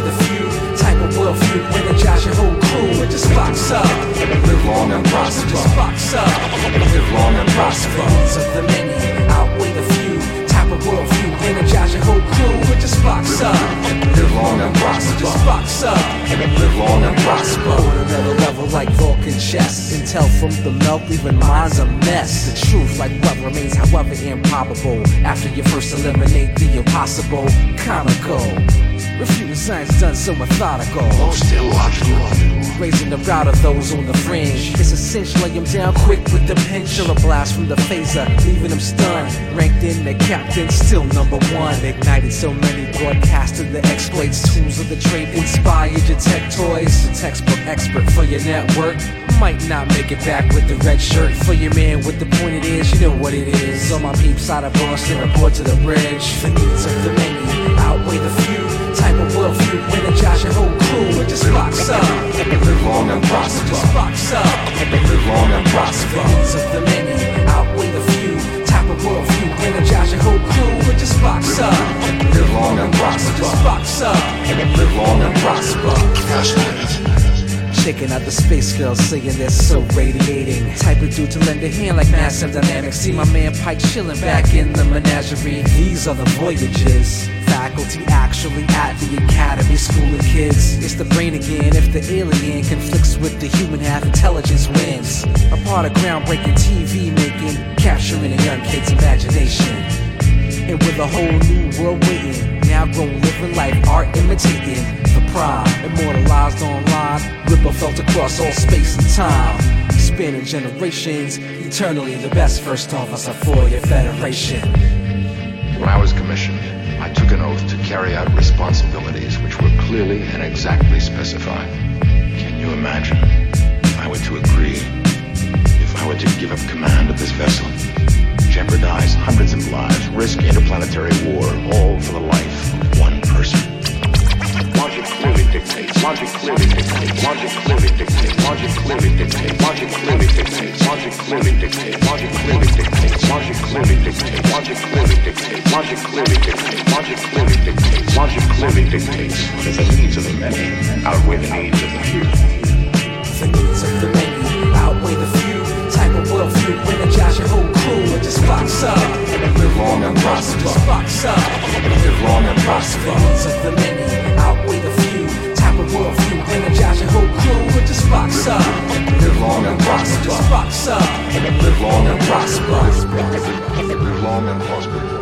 be the few type of worldview, energize your whole crew and just box up, live long and prosper. Just box up, live long and prosper. So the many outweigh the few type of worldview, energize your whole crew and just box up, live long and prosper. Just box up, live long and prosper. On another level like Vulcan chess, intel from the melt leaving minds a mess. The truth like what remains, however improbable, after you first eliminate the impossible, comical. Refuting science done so methodical, most illogical. Raising the route of those on the fringe. It's essential, lay them down quick with the pinch or a blast from the phaser, leaving them stunned. Ranked in the captain, still number one. Ignited so many broadcasted the exploits, tools of the trade, inspired your tech toys. The textbook expert for your network might not make it back with the red shirt. For your man with the pointed edge, you know what it is. On my peeps out of Boston, report to the bridge. The needs of the many outweigh the few. Type of worldview, energize your whole crew and just box up, live long and prosper. Just box up, live long and prosper. The needs of the many outweigh the few. Type of worldview, energize your whole crew and just box up, live long and prosper. Just box up, live long and prosper. Shaking out the space girls, saying they're so radiating. Type of dude to lend a hand like Massive Dynamics. See my man Pike chilling back in the menagerie. These are the voyages. Faculty actually at the academy, schooling kids. It's the brain again. If the alien conflicts with the human half, intelligence wins. A part of groundbreaking TV making, capturing a young kid's imagination. And with a whole new world waiting, now grown living life, art imitating the prime. Immortalized online, ripple felt across all space and time, spanning generations. Eternally the best first officer for your federation. When I was commissioned, I took an oath to carry out responsibilities which were clearly and exactly specified. Can you imagine if I were to agree, if I were to give up command of this vessel, jeopardize hundreds of lives, risk interplanetary war, all for the life of one person? Logic clearly dictates. The needs of the many outweigh the needs of the few. The needs of the many outweigh the few. Type of worldview, energize your whole crew and just box up, live long and prosper. Just box up, live long and prosper. The needs of the many outweigh the few. Type of worldview, energize your whole crew and just box up, live long and prosper. Just box up, live long and prosper. Live long and prosper.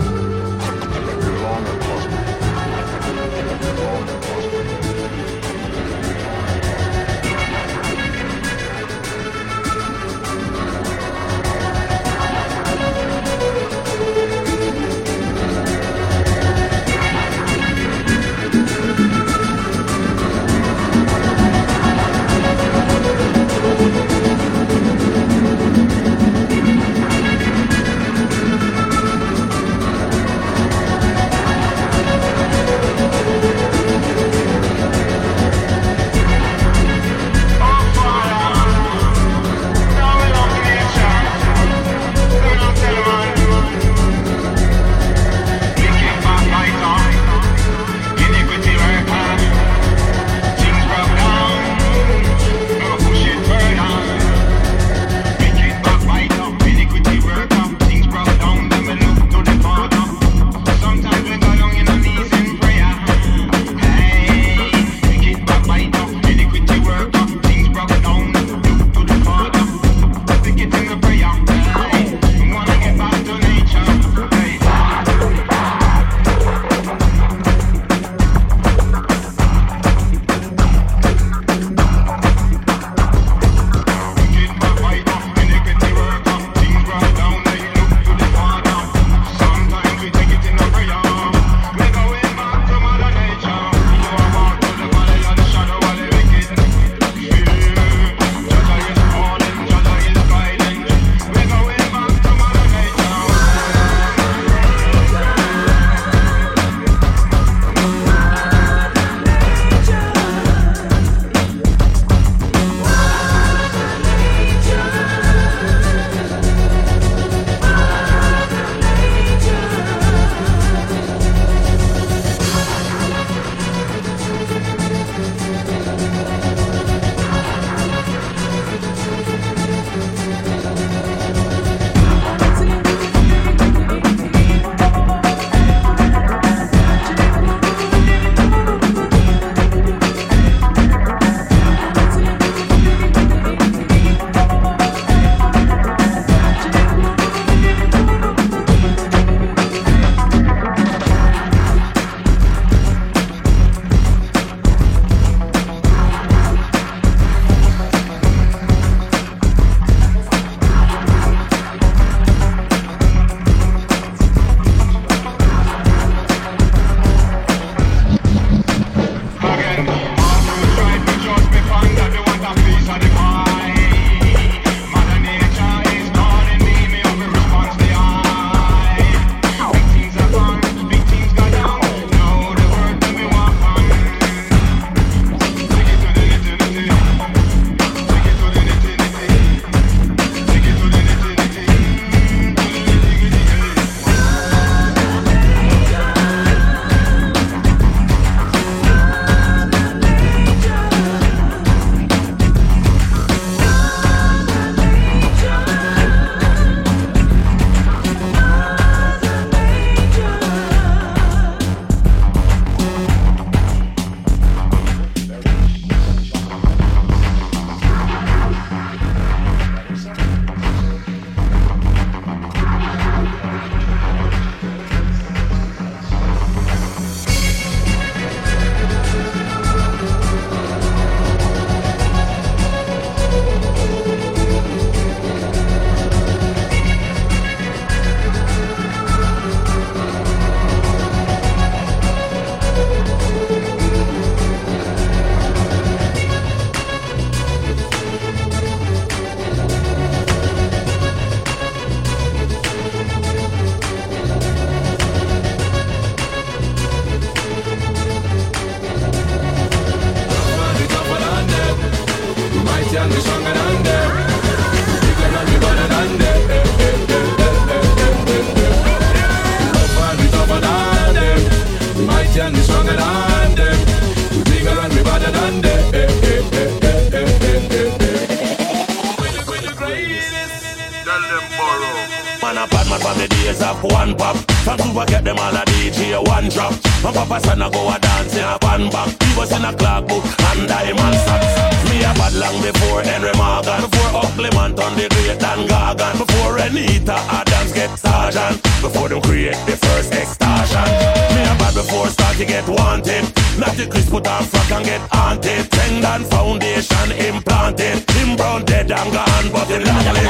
boys have one pop. Some people get them all a DJ one drop. And Papa son a go a dance in a band back. He was in a clock book and diamond socks. Me a bad long before Henry Morgan, before Uplement on the great and Gargan, before Renita a dance get sergeant, before them create the first extortion. Me a bad before start to get wanted, not the crisp put on frock and get haunted. Tendon foundation implanted, him brown dead and gone but him lonely.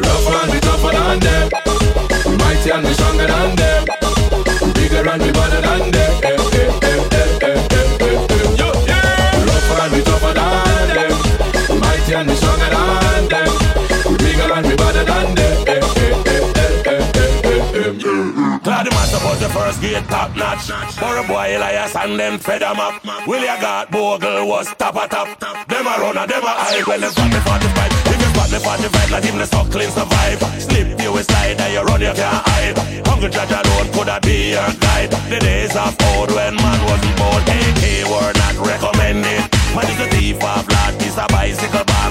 Rough and we tougher than them, we mighty and we stronger than them, we bigger and we better than them. Rough and we tougher than them, we mighty and we stronger than them, we bigger and we better than them. Glad the master was the first grade top notch. For a boy Elias and them fed them up. William God Bogle was top a top. Them a runner, them a hide when them got the 45. Me party vibe, let him the sucklings survive. Slip you a slide and you run, you can't hide. Hungry judge alone could have been your guide. The days of old when man wasn't born, AK were not recommended. Man is a thief of blood, is a bicycle bag.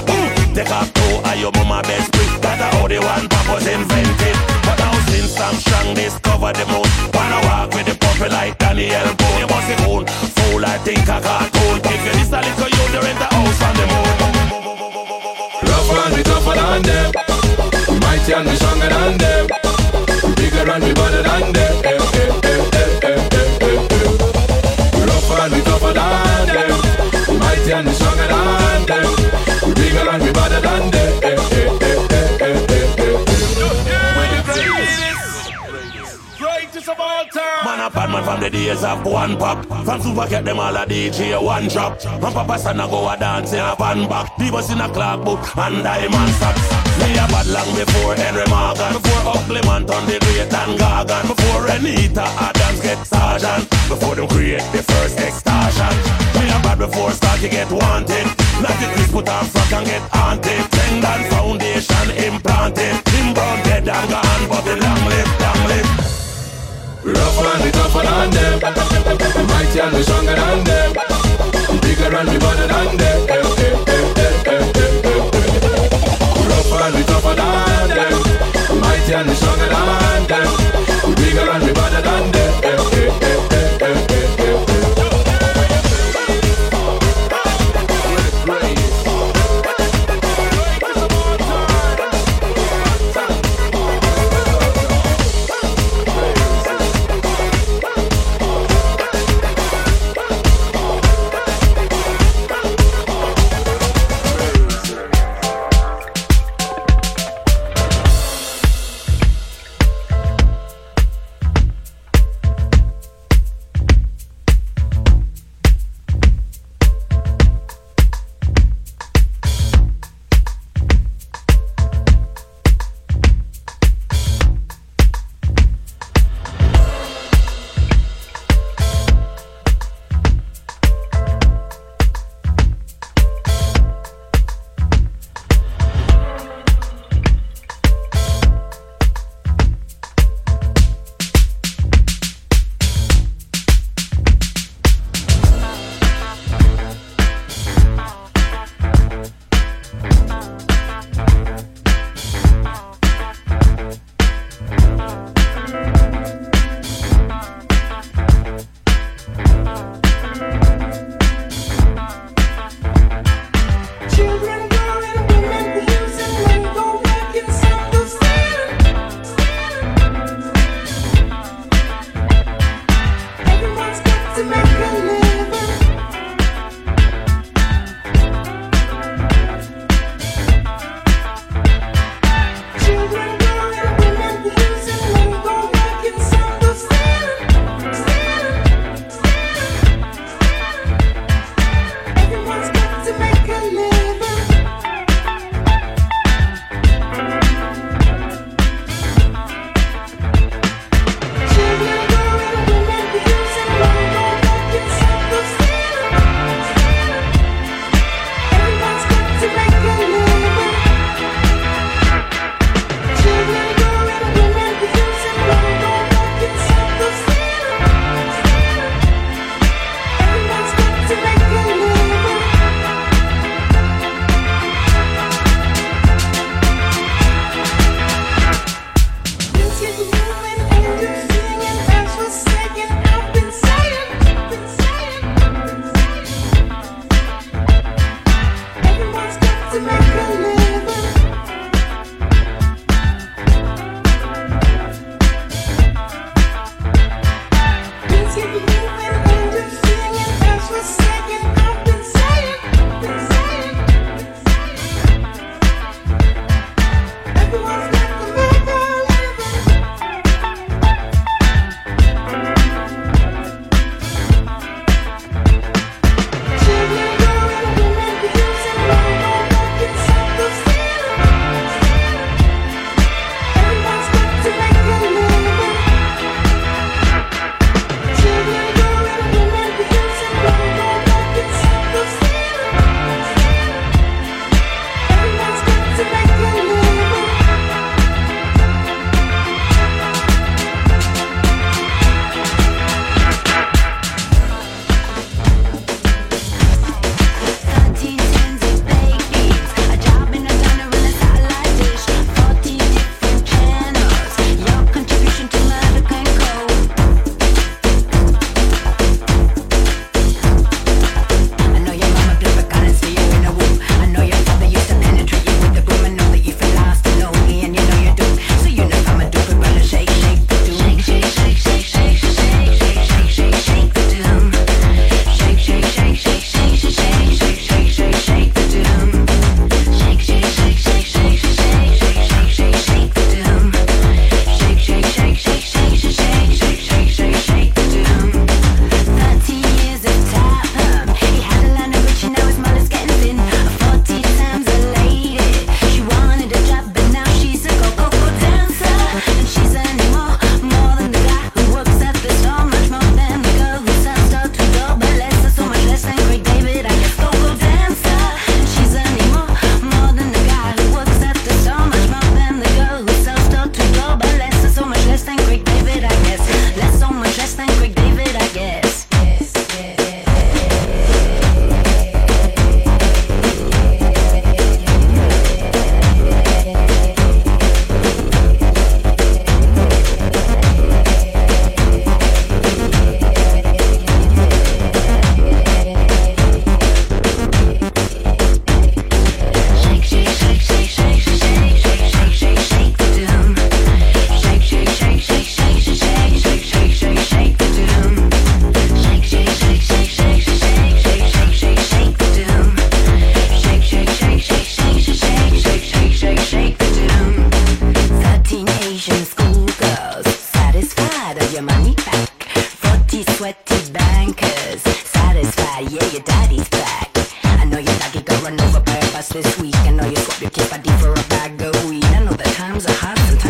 Take off two of your mama best brick. That's how the one pop was invented. But now since I'm strong, discover the moon. Wanna walk with the puppy like Daniel Boone. You must be own, fool, I think I cartoon. If you this a little you, you rent a house on the moon. Rough and we tougher than them, we mighty and we stronger than them, we bigger and we better than them. Rough and we tougher than them, we mighty and we stronger than them, we bigger and we better than them. Man a bad man from the days of one pop. From super get them all a DJ one drop. And Papa son a go a dance in a van back. Divas in a clock book and diamond socks. Me a bad long before Henry Morgan, before Uplement on the great and Gargan, before Renita a dance get sergeant, before them create the first extortion. Me a bad before start to get wanted, not the crisp put on frock and get haunted. Tendon foundation implanted, him brown dead and gone but the long live, long live. Rough and we tougher than them, we mighty and we stronger than them, we bigger and we better than them. Rough and we tougher than them, we mighty and we stronger than them, we bigger and we better than them.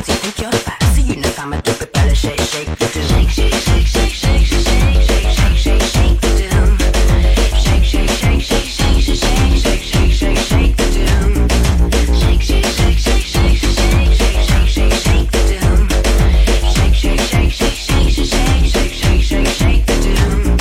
Do you think you're fat? So you know I'ma do it better. Shake, shake, shake, shake, shake, shake, shake, shake, shake, shake, shake, shake the doom. Shake, shake, shake, shake, shake, shake, shake, shake, shake, shake the doom. Shake, shake, shake, shake, shake, shake, shake, shake, shake, shake the doom. Shake, shake, shake, shake, shake, shake, shake, shake, shake, shake the doom.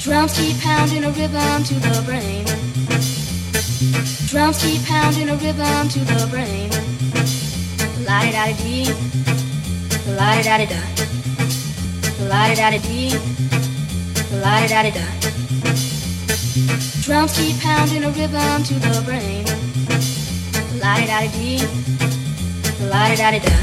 Drums keep pounding a rhythm to the brain. Drums keep pounding a rhythm to the brain. La-di-da-di-dee, la-di-da-di-da. La-di-da-di-dee, la-di-da-di-da. Drums keep pounding a rhythm to the brain. La-di-da-di-dee, la-di-da-di-da. La-di-da-di-da.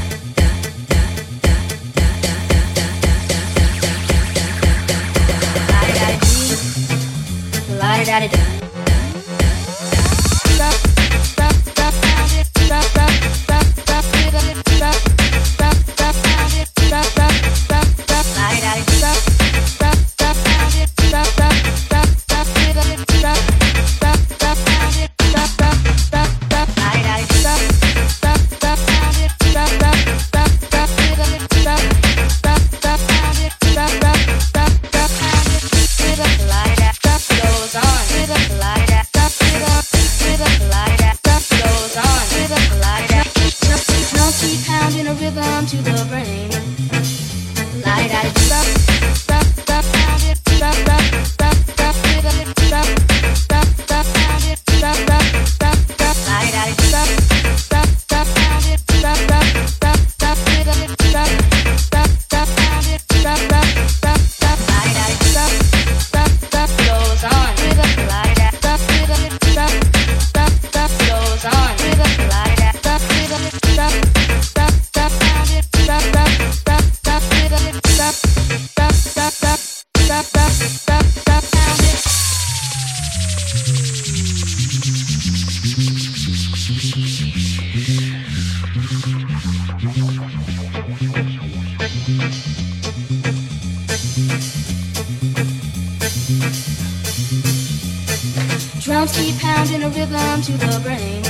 Drums keep pounding a rhythm to the brain.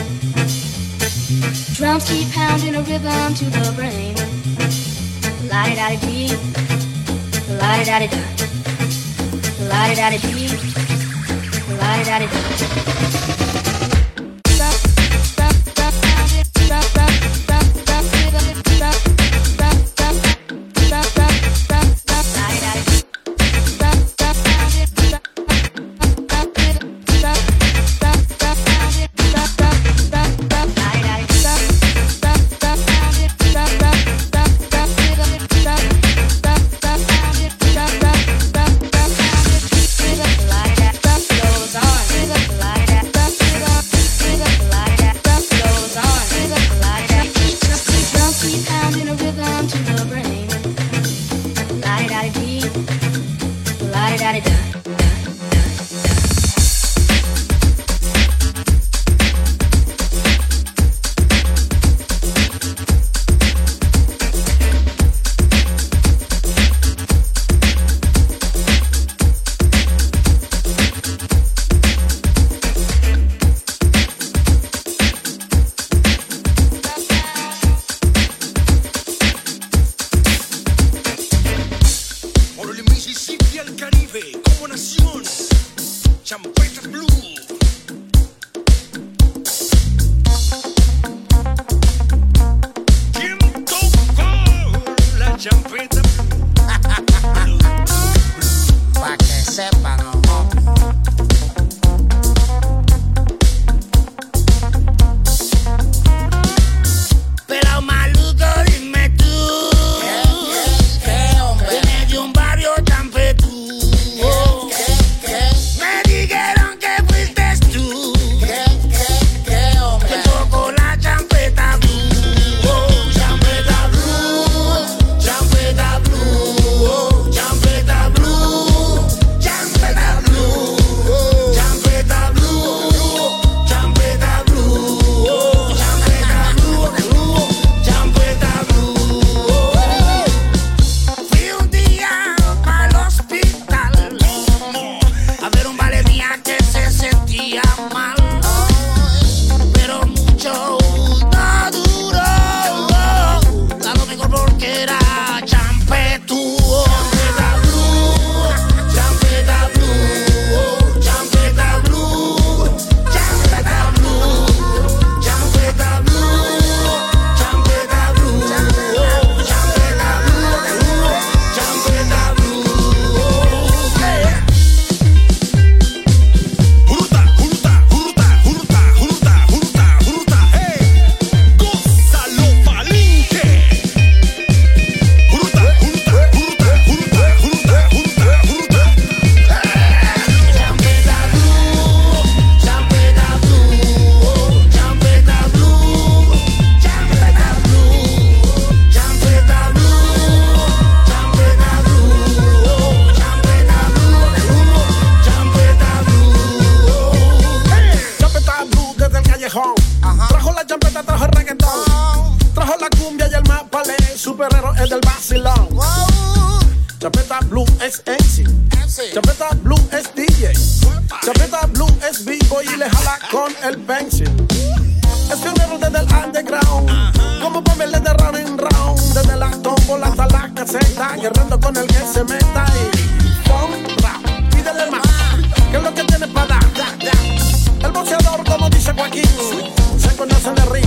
Drums keep pounding a rhythm to the brain. La-di-da-di-dee, la-di-da-di-da. La-di-da-di-dee, la-di-da-di-da. Superman, superhéroe es del vacilón. Wow. Chapeta Blue es MC. Chapeta Blue es DJ. Chapeta Blue es B-boy y le jala con el pencil. Es pionero desde el underground, como Pamela de round en round. Desde la tómbola hasta la caseta, guerrando con el que se meta y pon, rap, pídele más, que es lo que tiene para dar. El boxeador, como dice Joaquín, se conoce en el ring.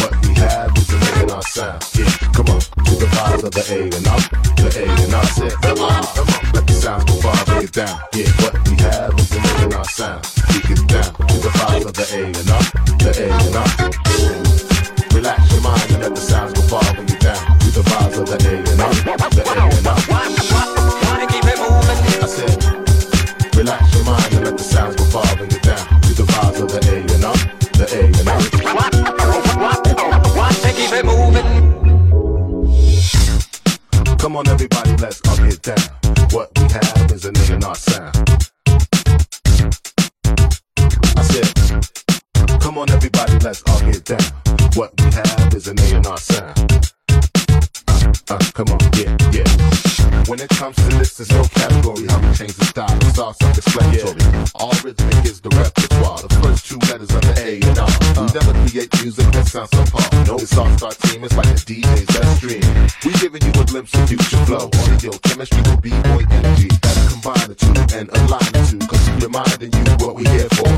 What we have is just making our sound. Yeah, come on, to the vibes of the A&R, the A&R said, come on, come on, let the sounds go far, break it down. Yeah, what we have is just making our sound. Take it down to the vibes of the A&R, the A&R. Relax your mind and let the sounds go far, break it down to the vibes of the A&R, the A&R. Wanna keep it moving? I said, relax your mind and let the sounds go far, break it down to the vibes of the A&R, the A&R. Keep it moving. Come on, everybody, let's all get down. What we have is a nigga not sound. I said, come on, everybody, let's all get down. What we have is a nigga not sound. Come on, yeah, yeah. When it comes to this, there's no category. How we change the style, it's all self-explanatory. Yeah. All rhythmic is the repertoire. The first two letters of the A and R. We never create music that sounds so hard. No, it's all-star team, it's like a DJ's best dream. We giving you a glimpse of future flow. Audio chemistry will be boy energy. Gotta combine the two and align the two, cause we're reminding you what we're here for.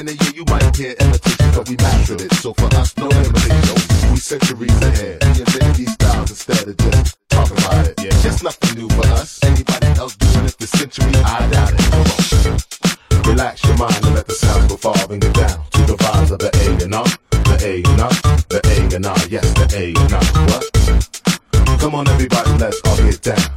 In a year you might hear imitation, but we mastered it. So for us, no limitation. We centuries ahead, we invent these styles instead of just talking about it. Yeah, it's nothing new for us. Anybody else doing it this century? I doubt it. Come on. Relax your mind and let the sounds go far and get down to the vibes of the A&R, the A&R, the A&R, yes, the A&R. What? Come on, everybody, let's all get down.